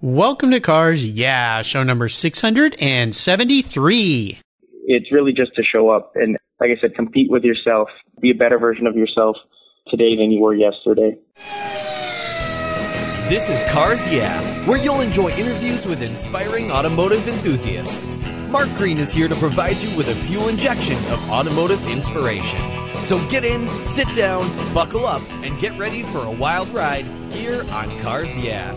Welcome to Cars Yeah, show number 673. It's really just to show up and, like I said, compete with yourself, be a better version of yourself today than you were yesterday. This is Cars Yeah, where you'll enjoy interviews with inspiring automotive enthusiasts. Mark Green is here to provide you with a fuel injection of automotive inspiration. So get in, sit down, buckle up, and get ready for a wild ride here on Cars Yeah.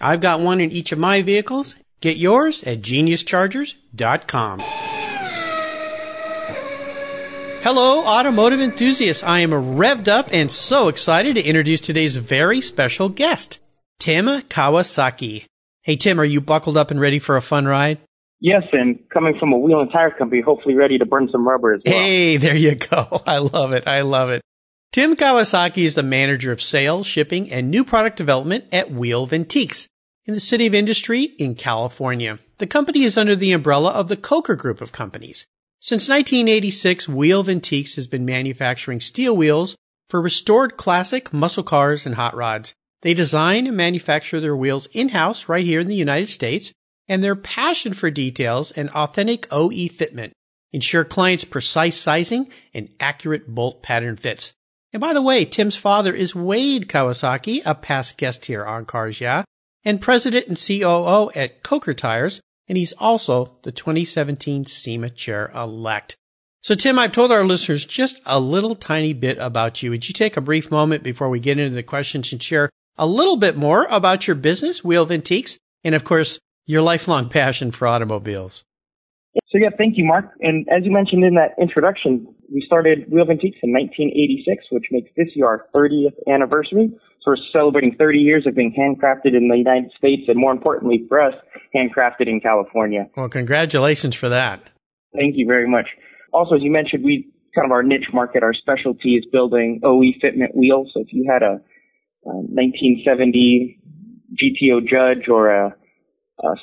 I've got one in each of my vehicles. Get yours at GeniusChargers.com. Hello, automotive enthusiasts. I am revved up and so excited to introduce today's very special guest, Tim Kawasaki. Hey, Tim, are you buckled up and ready for a fun ride? Yes, and coming from a wheel and tire company, hopefully ready to burn some rubber as well. Hey, there you go. I love it. I love it. Tim Kawasaki is the manager of sales, shipping, and new product development at Wheel Vintiques in the City of Industry in California. The company is under the umbrella of the Coker Group of companies. Since 1986, Wheel Vintiques has been manufacturing steel wheels for restored classic muscle cars and hot rods. They design and manufacture their wheels in-house right here in the United States, and their passion for details and authentic OE fitment ensure clients precise sizing and accurate bolt pattern fits. And by the way, Tim's father is Wade Kawasaki, a past guest here on Cars Yeah, and president and COO at Coker Tires, and he's also the 2017 SEMA chair-elect. So, Tim, I've told our listeners just a little tiny bit about you. Would you take a brief moment before we get into the questions and share a little bit more about your business, Wheel Vintiques, and, of course, your lifelong passion for automobiles? So, yeah, thank you, Mark. And as you mentioned in that introduction, we started Wheel Vintiques in 1986, which makes this year our 30th anniversary. So we're celebrating 30 years of being handcrafted in the United States and, more importantly for us, handcrafted in California. Well, congratulations for that. Thank you very much. Also, as you mentioned, we kind of our niche market, our specialty is building OE fitment wheels. So if you had a 1970 GTO Judge or a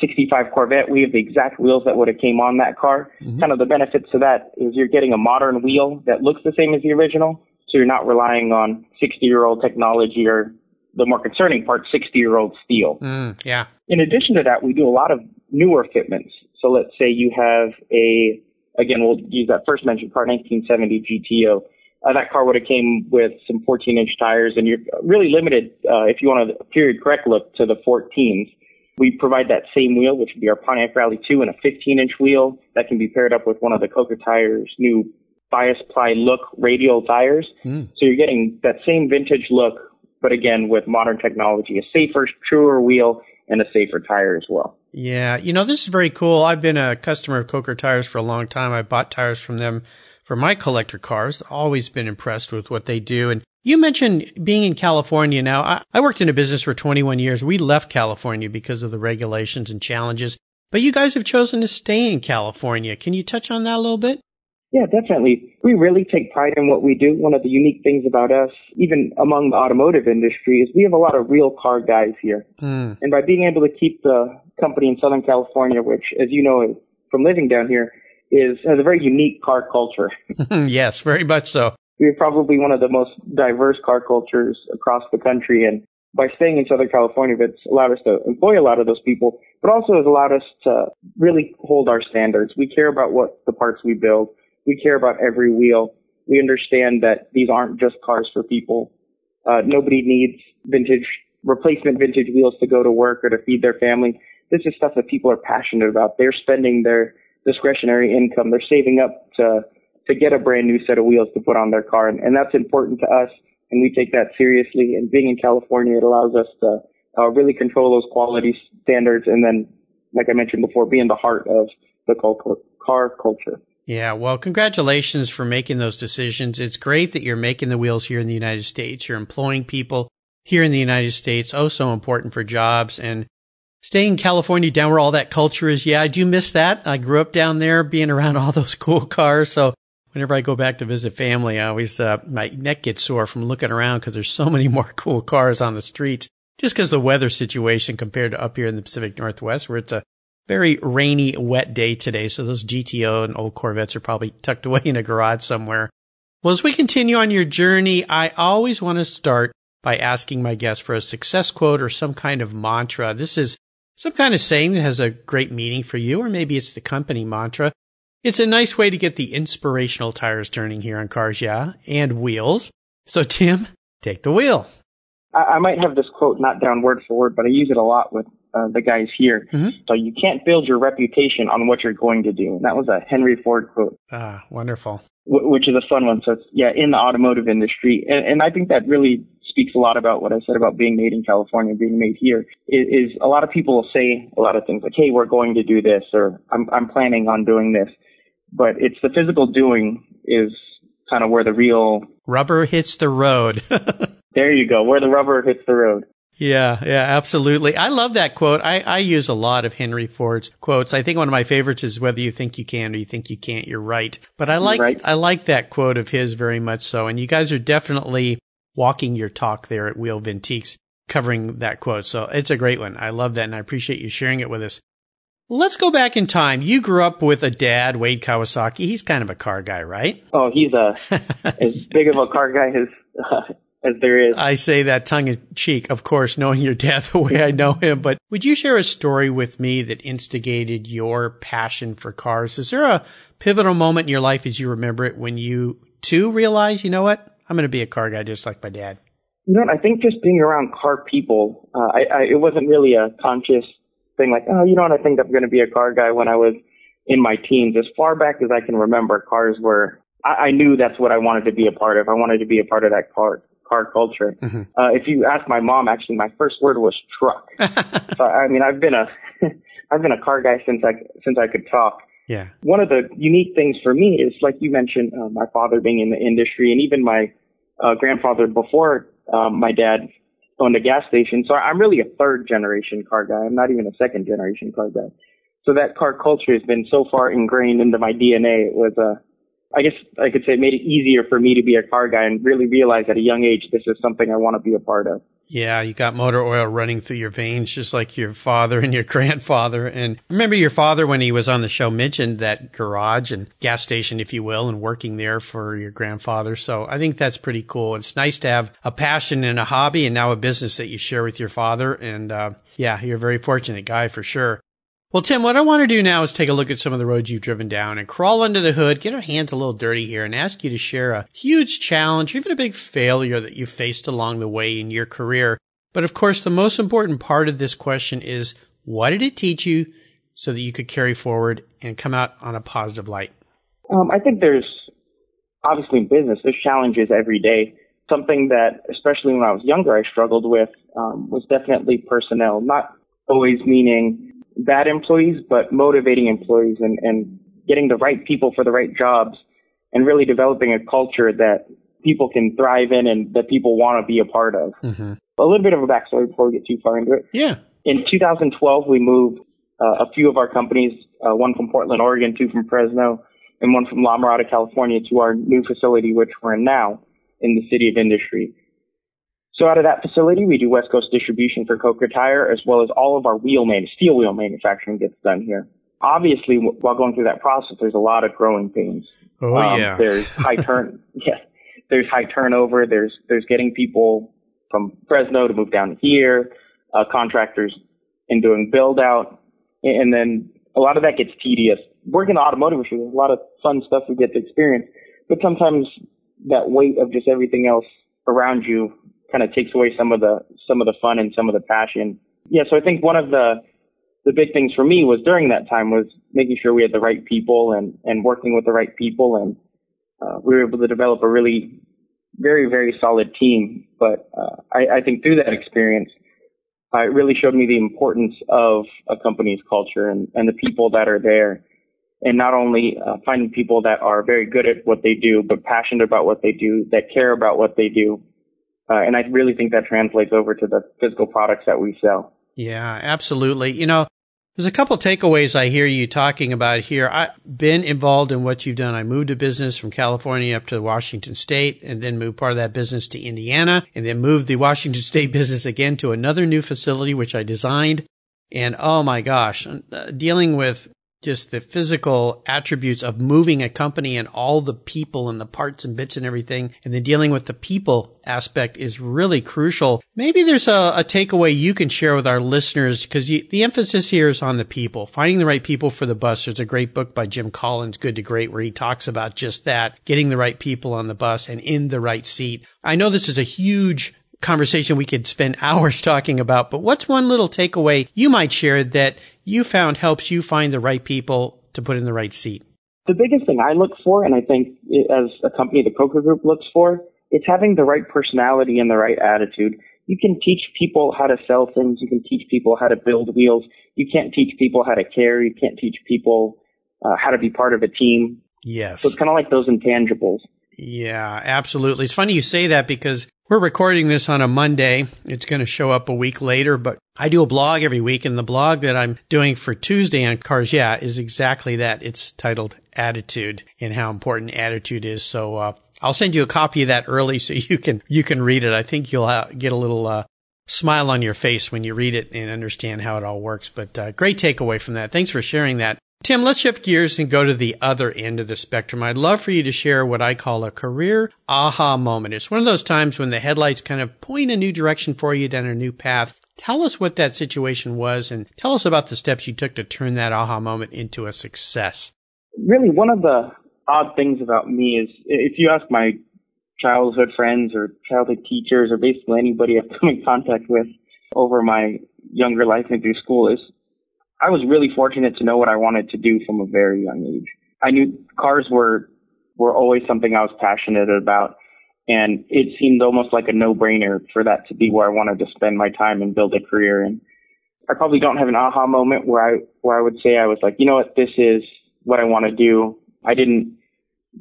65 Corvette, we have the exact wheels that would have came on that car. Mm-hmm. Kind of the benefits to that is you're getting a modern wheel that looks the same as the original. So you're not relying on 60-year-old technology or, the more concerning part, 60-year-old steel. Yeah. In addition to that, we do a lot of newer fitments. So let's say you have a, again, we'll use that first mentioned car, 1970 GTO. That car would have came with some 14-inch tires, and you're really limited, if you want a period-correct look, to the 14s. We provide that same wheel, which would be our Pontiac Rally 2, and a 15-inch wheel that can be paired up with one of the Coker Tires' new bias ply look radial tires. So you're getting that same vintage look, but again, with modern technology, a safer, truer wheel and a safer tire as well. Yeah. You know, this is very cool. I've been a customer of Coker Tires for a long time. I bought tires from them for my collector cars. Always been impressed with what they do. And you mentioned being in California now. I worked in a business for 21 years. We left California because of the regulations and challenges, but you guys have chosen to stay in California. Can you touch on that a little bit? Yeah, definitely. We really take pride in what we do. One of the unique things about us, even among the automotive industry, is we have a lot of real car guys here. And by being able to keep the company in Southern California, which, as you know from living down here, has a very unique car culture. Yes, very much so. We're probably one of the most diverse car cultures across the country. And by staying in Southern California, it's allowed us to employ a lot of those people, but also has allowed us to really hold our standards. We care about what the parts we build. We care about every wheel. We understand that these aren't just cars for people Nobody needs replacement vintage wheels to go to work or to feed their family. This is stuff that people are passionate about. They're spending their discretionary income. They're saving up to get a brand new set of wheels to put on their car. And that's important to us. And we take that seriously. And being in California, it allows us to really control those quality standards. And then, like I mentioned before, be in the heart of the car culture. Yeah, well, congratulations for making those decisions. It's great that you're making the wheels here in the United States. You're employing people here in the United States. Oh, so important for jobs. And staying in California, down where all that culture is. Yeah, I do miss that. I grew up down there being around all those cool cars. So whenever I go back to visit family, I always, my neck gets sore from looking around because there's so many more cool cars on the streets just because the weather situation compared to up here in the Pacific Northwest where it's a very rainy, wet day today. So those GTO and old Corvettes are probably tucked away in a garage somewhere. Well, as we continue on your journey, I always want to start by asking my guest for a success quote or some kind of mantra. This is some kind of saying that has a great meaning for you, or maybe it's the company mantra. It's a nice way to get the inspirational tires turning here on Cars Yeah and Wheels. So, Tim, take the wheel. I might have this quote not down word for word, but I use it a lot with the guys here. Mm-hmm. So you can't build your reputation on what you're going to do. And that was a Henry Ford quote. Ah, wonderful. Which is a fun one. So it's, yeah, in the automotive industry. And I think that really speaks a lot about what I said about being made in California, being made here, is a lot of people say a lot of things like, hey, we're going to do this, or I'm planning on doing this. But it's the physical doing is kind of where the real rubber hits the road. There you go. Where the rubber hits the road. Yeah, absolutely. I love that quote. I use a lot of Henry Ford's quotes. I think one of my favorites is whether you think you can or you think you can't, you're right. But I like that quote of his very much so. And you guys are definitely walking your talk there at Wheel Vintiques covering that quote. So it's a great one. I love that. And I appreciate you sharing it with us. Let's go back in time. You grew up with a dad, Wade Kawasaki. He's kind of a car guy, right? Oh, he's as big of a car guy as there is. I say that tongue in cheek, of course, knowing your dad the way I know him. But would you share a story with me that instigated your passion for cars? Is there a pivotal moment in your life as you remember it when you too realized, you know what, I'm going to be a car guy just like my dad? You know what? I think just being around car people, it wasn't really a conscious thing like, oh, you know what, I think I'm going to be a car guy when I was in my teens. As far back as I can remember, cars were, I knew that's what I wanted to be a part of. I wanted to be a part of that car culture. Mm-hmm. If you ask my mom, actually, my first word was truck. So, I mean, I've been a car guy since I could talk. Yeah. One of the unique things for me is, like you mentioned, my father being in the industry, and even my grandfather before my dad owned a gas station. So I'm really a third generation car guy. I'm not even a second generation car guy. So that car culture has been so far ingrained into my DNA. It was I guess I could say it made it easier for me to be a car guy and really realize at a young age, this is something I want to be a part of. Yeah, you got motor oil running through your veins, just like your father and your grandfather. And remember your father, when he was on the show, mentioned that garage and gas station, if you will, and working there for your grandfather. So I think that's pretty cool. It's nice to have a passion and a hobby and now a business that you share with your father. And yeah, you're a very fortunate guy for sure. Well, Tim, what I want to do now is take a look at some of the roads you've driven down and crawl under the hood, get our hands a little dirty here, and ask you to share a huge challenge, even a big failure that you faced along the way in your career. But of course, the most important part of this question is, what did it teach you so that you could carry forward and come out on a positive light? I think there's, obviously in business, there's challenges every day. Something that, especially when I was younger, I struggled with was definitely personnel, not always meaning bad employees, but motivating employees and getting the right people for the right jobs and really developing a culture that people can thrive in and that people want to be a part of. Mm-hmm. A little bit of a backstory before we get too far into it. Yeah. In 2012, we moved a few of our companies, one from Portland, Oregon, two from Fresno, and one from La Mirada, California, to our new facility, which we're in now in the City of Industry. So out of that facility, we do West Coast distribution for Coker Tire, as well as all of our steel wheel manufacturing gets done here. Obviously, while going through that process, there's a lot of growing pains. Oh, yeah. There's high turnover. There's getting people from Fresno to move down here, contractors and doing build out. And then a lot of that gets tedious. Working in the automotive industry, there's a lot of fun stuff we get to experience, but sometimes that weight of just everything else around you kind of takes away some of the fun and some of the passion. Yeah, so I think one of the big things for me was during that time was making sure we had the right people and working with the right people, and we were able to develop a really very, very solid team. But I think through that experience, it really showed me the importance of a company's culture and the people that are there, and not only finding people that are very good at what they do, but passionate about what they do, that care about what they do. And I really think that translates over to the physical products that we sell. Yeah, absolutely. You know, there's a couple of takeaways I hear you talking about here. I've been involved in what you've done. I moved a business from California up to Washington State, and then moved part of that business to Indiana, and then moved the Washington State business again to another new facility, which I designed. And oh my gosh, dealing with just the physical attributes of moving a company and all the people and the parts and bits and everything, and then dealing with the people aspect is really crucial. Maybe there's a takeaway you can share with our listeners, because the emphasis here is on the people, finding the right people for the bus. There's a great book by Jim Collins, Good to Great, where he talks about just that, getting the right people on the bus and in the right seat. I know this is a huge conversation we could spend hours talking about, but what's one little takeaway you might share that you found helps you find the right people to put in the right seat? The biggest thing I look for, and I think as a company, the Coker Group looks for, it's having the right personality and the right attitude. You can teach people how to sell things. You can teach people how to build wheels. You can't teach people how to care. You can't teach people how to be part of a team. Yes. So it's kind of like those intangibles. Yeah, absolutely. It's funny you say that, because we're recording this on a Monday. It's going to show up a week later, but I do a blog every week, and the blog that I'm doing for Tuesday on Cars Yeah is exactly that. It's titled Attitude, and how important attitude is. So I'll send you a copy of that early so you can read it. I think you'll get a little smile on your face when you read it and understand how it all works. But great takeaway from that. Thanks for sharing that. Tim, let's shift gears and go to the other end of the spectrum. I'd love for you to share what I call a career aha moment. It's one of those times when the headlights kind of point a new direction for you down a new path. Tell us what that situation was, and tell us about the steps you took to turn that aha moment into a success. Really, one of the odd things about me is, if you ask my childhood friends or childhood teachers or basically anybody I've come in contact with over my younger life and through school, is I was really fortunate to know what I wanted to do from a very young age. I knew cars were always something I was passionate about, and it seemed almost like a no-brainer for that to be where I wanted to spend my time and build a career. And I probably don't have an aha moment where I would say I was like, you know what, this is what I want to do. I didn't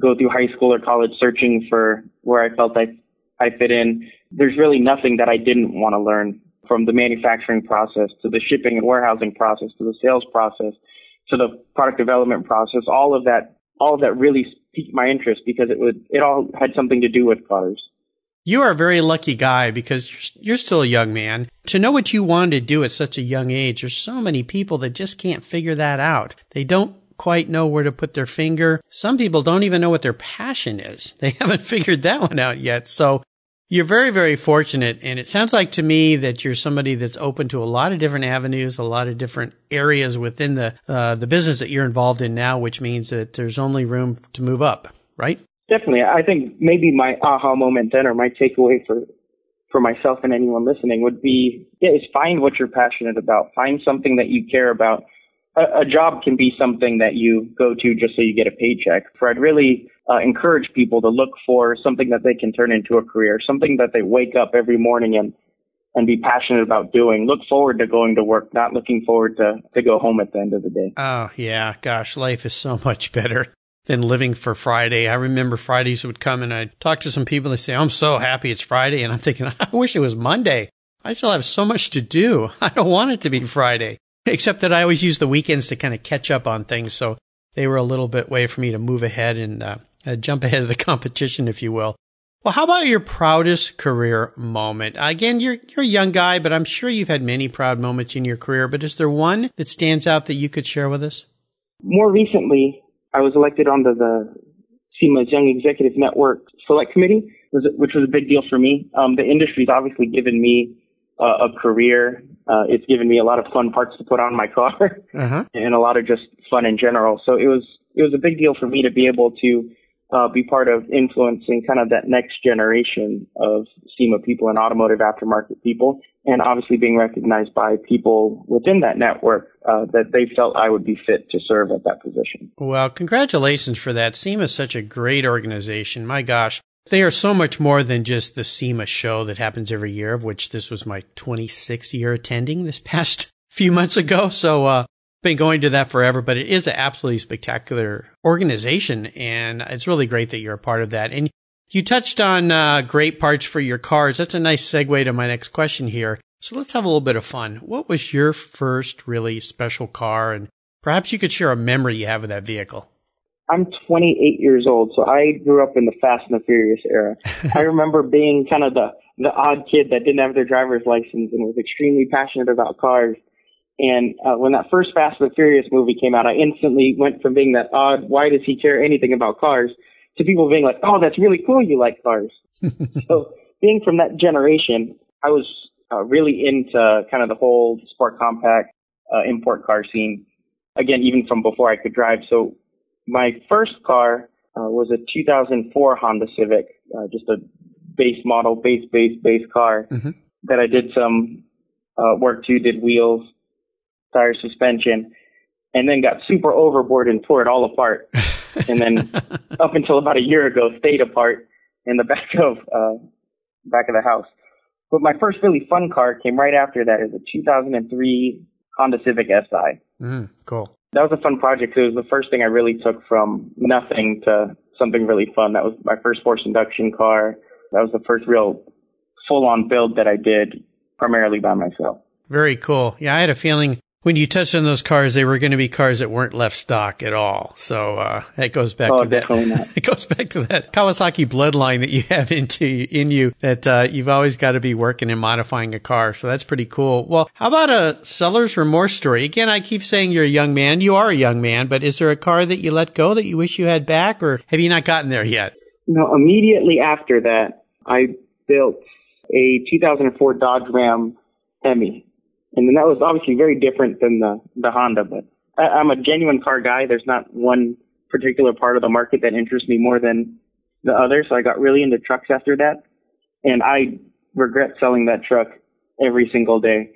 go through high school or college searching for where I felt I fit in. There's really nothing that I didn't want to learn, from the manufacturing process to the shipping and warehousing process to the sales process to the product development process. All of that really piqued my interest, because it all had something to do with cars. You are a very lucky guy, because you're still a young man. To know what you wanted to do at such a young age, there's so many people that just can't figure that out. They don't quite know where to put their finger. Some people don't even know what their passion is. They haven't figured that one out yet. So you're very, very fortunate, and it sounds like to me that you're somebody that's open to a lot of different avenues, a lot of different areas within the business that you're involved in now, which means that there's only room to move up, right? Definitely. I think maybe my aha moment then, or my takeaway for myself and anyone listening, would be, is find what you're passionate about. Find something that you care about. A job can be something that you go to just so you get a paycheck. So I'd really encourage people to look for something that they can turn into a career, something that they wake up every morning and be passionate about doing. Look forward to going to work, not looking forward to go home at the end of the day. Oh, yeah. Gosh, life is so much better than living for Friday. I remember Fridays would come, and I'd talk to some people. They say, I'm so happy it's Friday. And I'm thinking, I wish it was Monday. I still have so much to do. I don't want it to be Friday. Except that I always use the weekends to kind of catch up on things. So they were a little bit way for me to move ahead and jump ahead of the competition, if you will. Well, how about your proudest career moment? Again, you're a young guy, but I'm sure you've had many proud moments in your career. But is there one that stands out that you could share with us? More recently, I was elected onto the SEMA's Young Executive Network Select Committee, which was a big deal for me. The industry's obviously given me a career. It's given me a lot of fun parts to put on my car and a lot of just fun in general. So it was a big deal for me to be able to be part of influencing kind of that next generation of SEMA people and automotive aftermarket people, and obviously being recognized by people within that network that they felt I would be fit to serve at that position. Well, congratulations for that. SEMA is such a great organization. My gosh, they are so much more than just the SEMA show that happens every year, of which this was my 26th year attending this past few months ago. So, been going to that forever, but it is an absolutely spectacular organization, and it's really great that you're a part of that. And you touched on great parts for your cars. That's a nice segue to my next question here. So let's have a little bit of fun. What was your first really special car? And perhaps you could share a memory you have of that vehicle. I'm 28 years old, so I grew up in the Fast and the Furious era. I remember being kind of the odd kid that didn't have their driver's license and was extremely passionate about cars. And when that first Fast and the Furious movie came out, I instantly went from being that odd, why does he care anything about cars, to people being like, oh, that's really cool, you like cars. So being from that generation, I was really into kind of the whole sport compact import car scene, again, even from before I could drive. So my first car was a 2004 Honda Civic, just a base model, base car that I did some work to, did wheels, tire, suspension, and then got super overboard and tore it all apart. And then up until about a year ago, stayed apart in the back of the house. But my first really fun car came right after that, is a 2003 Honda Civic SI. Cool. That was a fun project, because it was the first thing I really took from nothing to something really fun. That was my first forced induction car. That was the first real full-on build that I did primarily by myself. Very cool. Yeah, I had a feeling when you touched on those cars, they were going to be cars that weren't left stock at all. So that goes back to that. It goes back to that Kawasaki bloodline that you have in you, that you've always got to be working and modifying a car. So that's pretty cool. Well, how about a seller's remorse story? Again, I keep saying you're a young man. You are a young man, but is there a car that you let go that you wish you had back, or have you not gotten there yet? No, immediately after that, I built a 2004 Dodge Ram Hemi. And then that was obviously very different than the Honda, but I'm a genuine car guy. There's not one particular part of the market that interests me more than the other, so I got really into trucks after that, and I regret selling that truck every single day.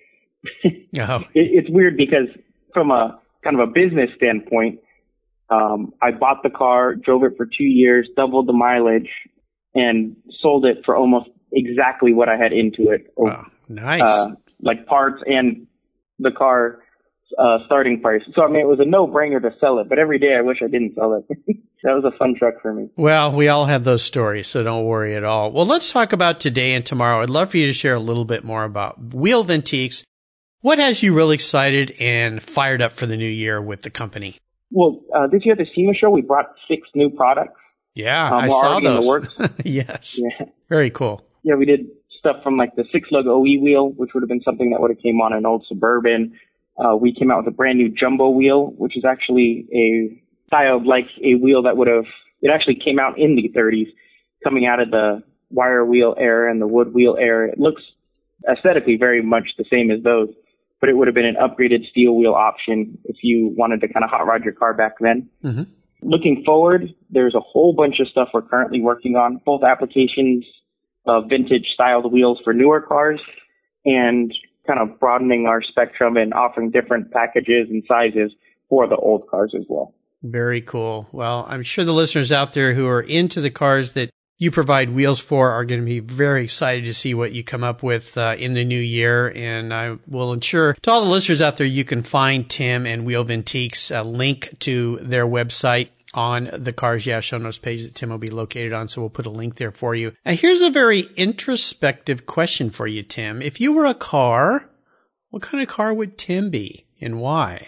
It's weird, because from a kind of a business standpoint, I bought the car, drove it for 2 years, doubled the mileage, and sold it for almost exactly what I had into it. Wow, nice. Like parts and the car starting price. So, I mean, it was a no-brainer to sell it, but every day I wish I didn't sell it. That was a fun truck for me. Well, we all have those stories, so don't worry at all. Well, let's talk about today and tomorrow. I'd love for you to share a little bit more about Wheel Vintiques. What has you really excited and fired up for the new year with the company? Well, this year at the SEMA show, we brought 6 new products. Yeah, I saw those. Yes. Yeah. Very cool. Yeah, we did stuff from like the 6-lug OE wheel, which would have been something that would have came on an old Suburban. We came out with a brand new jumbo wheel, which is actually a styled like a wheel that would have, it actually came out in the 30s, coming out of the wire wheel era and the wood wheel era. It looks aesthetically very much the same as those, but it would have been an upgraded steel wheel option if you wanted to kind of hot rod your car back then. Looking forward, there's a whole bunch of stuff we're currently working on, both applications of vintage styled wheels for newer cars, and kind of broadening our spectrum and offering different packages and sizes for the old cars as well. Very cool. Well, I'm sure the listeners out there who are into the cars that you provide wheels for are going to be very excited to see what you come up with in the new year. And I will ensure to all the listeners out there, you can find Tim and Wheel Vintiques, a link to their website on the Cars Yeah show notes page that Tim will be located on. So we'll put a link there for you. And here's a very introspective question for you, Tim. If you were a car, what kind of car would Tim be, and why?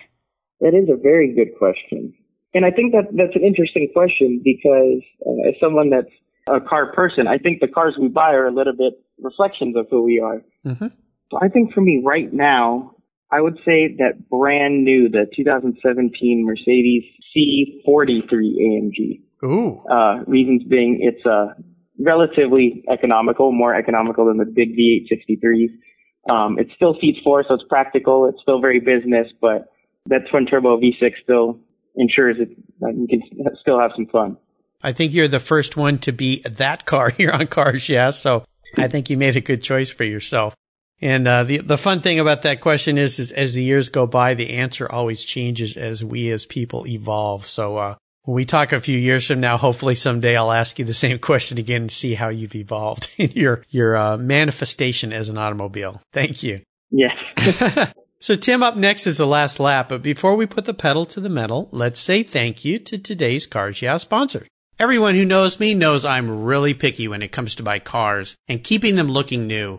That is a very good question. And I think that that's an interesting question, because as someone that's a car person, I think the cars we buy are a little bit reflections of who we are. So I think for me right now, I would say that brand new, the 2017 Mercedes C43 AMG. Reasons being, it's relatively economical, more economical than the big V863s. It still seats 4, so it's practical. It's still very business, but that twin turbo V6 still ensures that you can still have some fun. I think you're the first one to be that car here on Cars Yeah, so I think you made a good choice for yourself. And the fun thing about that question is as the years go by, the answer always changes as we as people evolve. So when we talk a few years from now, hopefully someday I'll ask you the same question again and see how you've evolved in your manifestation as an automobile. Thank you. Yes. So Tim, up next is the last lap, but before we put the pedal to the metal, let's say thank you to today's Cars Yeah sponsor. Everyone who knows me knows I'm really picky when it comes to my cars and keeping them looking new.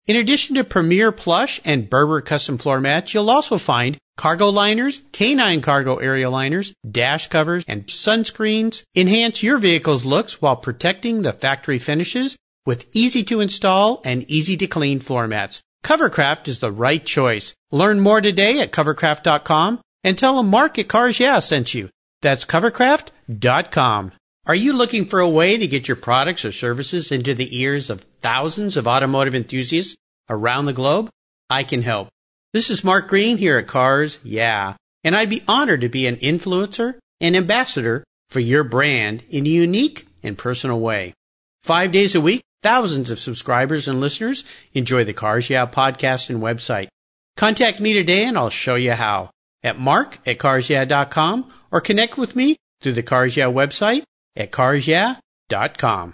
In addition to Premier Plush and Berber custom floor mats, you'll also find cargo liners, canine cargo area liners, dash covers, and sunscreens. Enhance your vehicle's looks while protecting the factory finishes with easy-to-install and easy-to-clean floor mats. Covercraft is the right choice. Learn more today at Covercraft.com and tell them Mark at Cars Yeah sent you. That's Covercraft.com. Are you looking for a way to get your products or services into the ears of thousands of automotive enthusiasts around the globe? I can help. This is Mark Green here at Cars Yeah, and I'd be honored to be an influencer and ambassador for your brand in a unique and personal way. 5 days a week, thousands of subscribers and listeners enjoy the Cars Yeah podcast and website. Contact me today and I'll show you how at mark@carsyeah.com or connect with me through the Cars Yeah website at carsyeah.com.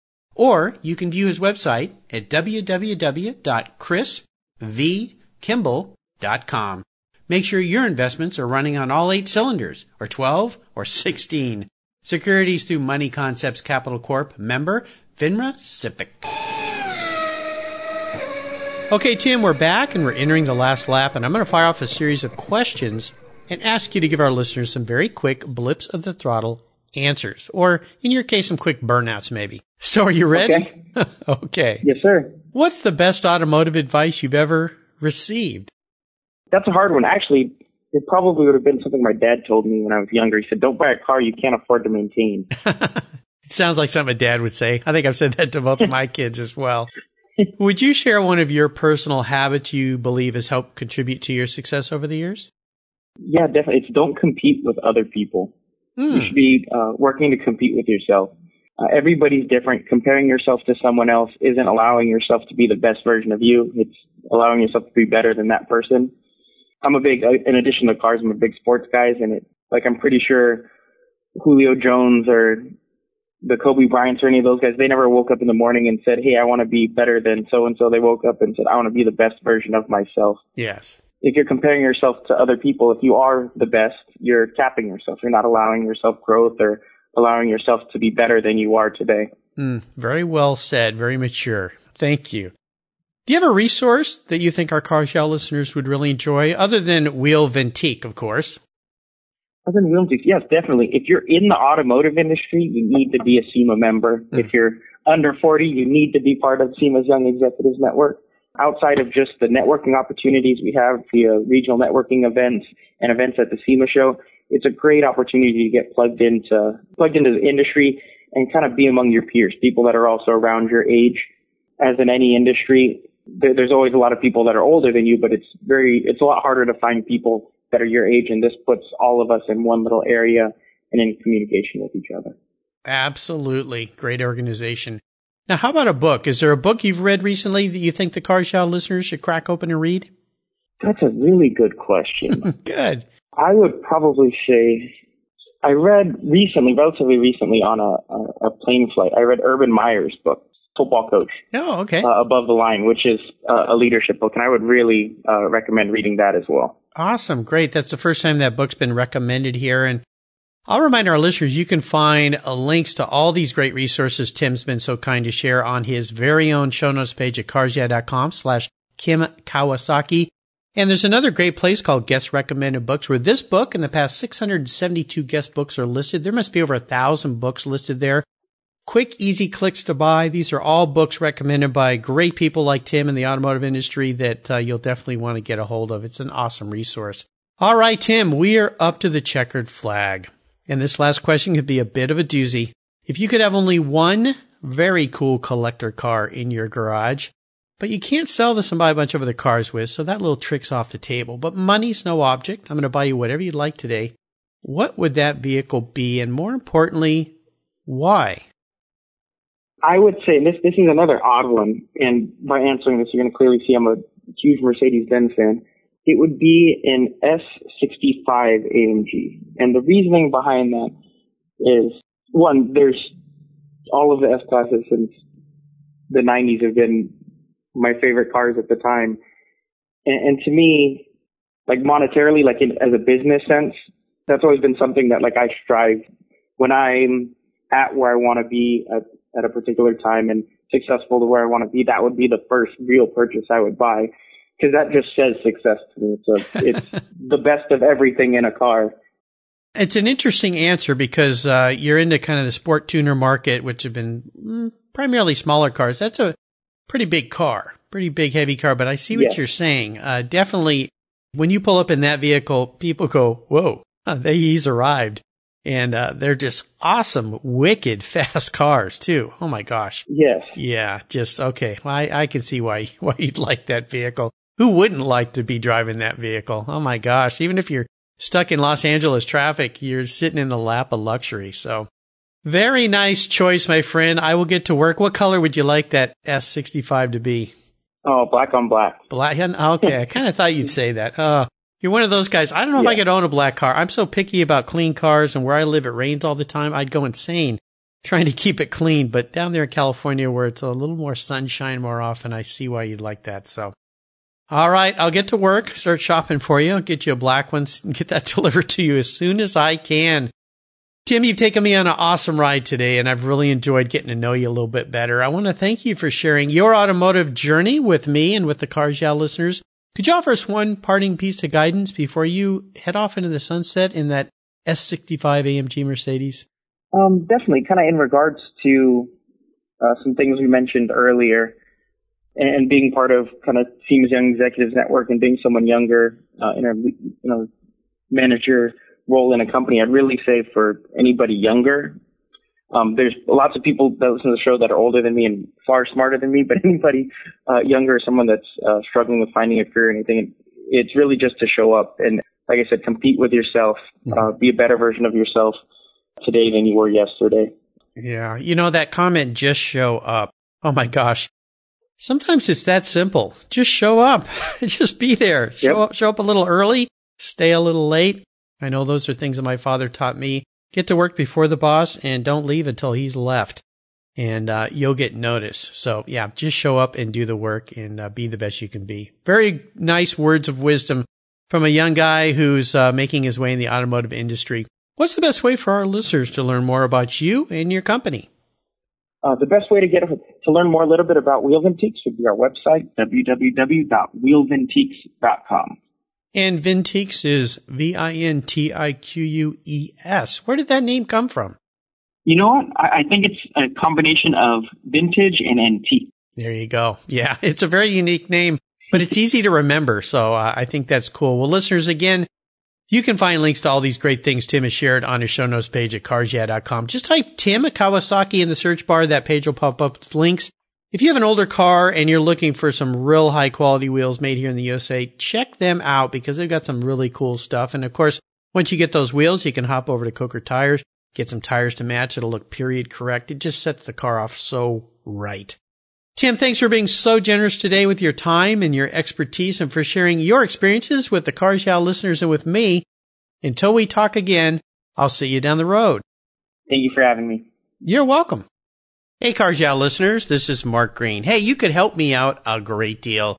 Or you can view his website at www.chrisvkimball.com. Make sure your investments are running on all 8 cylinders, or 12, or 16. Securities through Money Concepts Capital Corp. Member FINRA SIPC. Okay, Tim, we're back and we're entering the last lap, and I'm going to fire off a series of questions and ask you to give our listeners some very quick blips of the throttle answers, or in your case, some quick burnouts maybe. So are you ready? Okay. Okay. Yes, sir. What's the best automotive advice you've ever received? That's a hard one. Actually, it probably would have been something my dad told me when I was younger. He said, don't buy a car you can't afford to maintain. It sounds like something a dad would say. I think I've said that to both of my kids as well. Would you share one of your personal habits you believe has helped contribute to your success over the years? Yeah, definitely. It's don't compete with other people. You should be working to compete with yourself. Everybody's different. Comparing yourself to someone else isn't allowing yourself to be the best version of you. It's allowing yourself to be better than that person. In addition to cars, I'm a big sports guy, and I'm pretty sure Julio Jones or the Kobe Bryants or any of those guys, they never woke up in the morning and said, hey, I want to be better than so-and-so. They woke up and said, I want to be the best version of myself. Yes. If you're comparing yourself to other people, if you are the best, you're capping yourself. You're not allowing yourself growth or allowing yourself to be better than you are today. Very well said. Very mature. Thank you. Do you have a resource that you think our Cars Yeah listeners would really enjoy, other than Wheel Vintiques, of course? Other than Wheel Vintiques, yes, definitely. If you're in the automotive industry, you need to be a SEMA member. If you're under 40, you need to be part of SEMA's Young Executives Network. Outside of just the networking opportunities we have via regional networking events and events at the SEMA show, it's a great opportunity to get plugged into the industry and kind of be among your peers, people that are also around your age. As in any industry, there's always a lot of people that are older than you, but it's a lot harder to find people that are your age, and this puts all of us in one little area and in communication with each other. Absolutely. Great organization. Now, how about a book? Is there a book you've read recently that you think the Cars Yeah listeners should crack open and read? That's a really good question. Good. I would probably say I read relatively recently on a plane flight, I read Urban Meyer's book, football coach. Oh, okay. Above the Line, which is a leadership book, and I would really recommend reading that as well. Awesome. Great. That's the first time that book's been recommended here. And I'll remind our listeners, you can find links to all these great resources Tim's been so kind to share on his very own show notes page at carsia.com/Tim Kawasaki. And there's another great place called Guest Recommended Books, where this book and the past 672 guest books are listed. There must be over 1,000 books listed there. Quick, easy clicks to buy. These are all books recommended by great people like Tim in the automotive industry that you'll definitely want to get a hold of. It's an awesome resource. All right, Tim, we are up to the checkered flag. And this last question could be a bit of a doozy. If you could have only one very cool collector car in your garage, but you can't sell this and buy a bunch of other cars with, so that little trick's off the table. But money's no object. I'm going to buy you whatever you'd like today. What would that vehicle be? And more importantly, why? I would say this is another odd one. And by answering this, you're going to clearly see I'm a huge Mercedes-Benz fan. It would be an S65 AMG. And the reasoning behind that is, one, there's all of the S-classes since the 90s have been my favorite cars at the time. And to me, like monetarily, like as a business sense, that's always been something that like I strive when I'm at where I want to be at a particular time and successful to where I want to be. That would be the first real purchase I would buy, because that just says success to me. It's the best of everything in a car. It's an interesting answer because you're into kind of the sport tuner market, which have been primarily smaller cars. That's a pretty big car, pretty big, heavy car. But I see what you're saying. Definitely, when you pull up in that vehicle, people go, whoa, he's arrived. And they're just awesome, wicked fast cars, too. Oh, my gosh. Yes. Yeah, just, okay. Well, I can see why you'd like that vehicle. Who wouldn't like to be driving that vehicle? Oh, my gosh. Even if you're stuck in Los Angeles traffic, you're sitting in the lap of luxury. So, very nice choice, my friend. I will get to work. What color would you like that S65 to be? Oh, black on black. Black? Okay. I kind of thought you'd say that. You're one of those guys. I don't know if I could own a black car. I'm so picky about clean cars, and where I live, it rains all the time. I'd go insane trying to keep it clean. But down there in California, where it's a little more sunshine more often, I see why you'd like that. So, all right. I'll get to work. Start shopping for you. I'll get you a black one and get that delivered to you as soon as I can. Tim, you've taken me on an awesome ride today, and I've really enjoyed getting to know you a little bit better. I want to thank you for sharing your automotive journey with me and with the Cars Yeah! listeners. Could you offer us one parting piece of guidance before you head off into the sunset in that S65 AMG Mercedes? Definitely. Kind of in regards to some things we mentioned earlier, and being part of kind of SEMA's Young Executives Network and being someone younger in a manager role in a company, I'd really say for anybody younger, there's lots of people that listen to the show that are older than me and far smarter than me, but anybody younger, someone that's struggling with finding a career or anything, it's really just to show up and, like I said, compete with yourself, be a better version of yourself today than you were yesterday. Yeah. You know, that comment, just show up. Oh my gosh. Sometimes it's that simple. Just show up. Just be there. Show up a little early, stay a little late. I know those are things that my father taught me. Get to work before the boss and don't leave until he's left, and you'll get noticed. So, yeah, just show up and do the work and be the best you can be. Very nice words of wisdom from a young guy who's making his way in the automotive industry. What's the best way for our listeners to learn more about you and your company? The best way to learn more a little bit about Wheel Vintiques would be our website, www.wheelvintiques.com. And Vintiques is V-I-N-T-I-Q-U-E-S. Where did that name come from? You know what? I think it's a combination of vintage and antique. There you go. Yeah, it's a very unique name, but it's easy to remember. So I think that's cool. Well, listeners, again, you can find links to all these great things Tim has shared on his show notes page at carsia.com. Just type Tim Kawasaki in the search bar. That page will pop up with links. If you have an older car and you're looking for some real high-quality wheels made here in the USA, check them out because they've got some really cool stuff. And, of course, once you get those wheels, you can hop over to Coker Tires, get some tires to match. It'll look period correct. It just sets the car off so right. Tim, thanks for being so generous today with your time and your expertise and for sharing your experiences with the Cars Yeah! listeners and with me. Until we talk again, I'll see you down the road. Thank you for having me. You're welcome. Hey, Cars Yeah! listeners, this is Mark Green. Hey, you could help me out a great deal.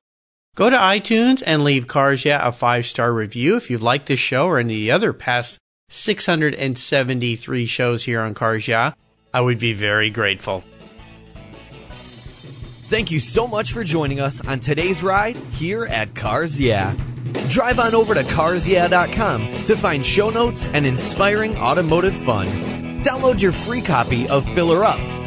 Go to iTunes and leave Cars Yeah! a 5-star review if you've liked this show or any of the other past 673 shows here on Cars Yeah! I would be very grateful. Thank you so much for joining us on today's ride here at Cars Yeah! Drive on over to carsyeah.com to find show notes and inspiring automotive fun. Download your free copy of Filler Up,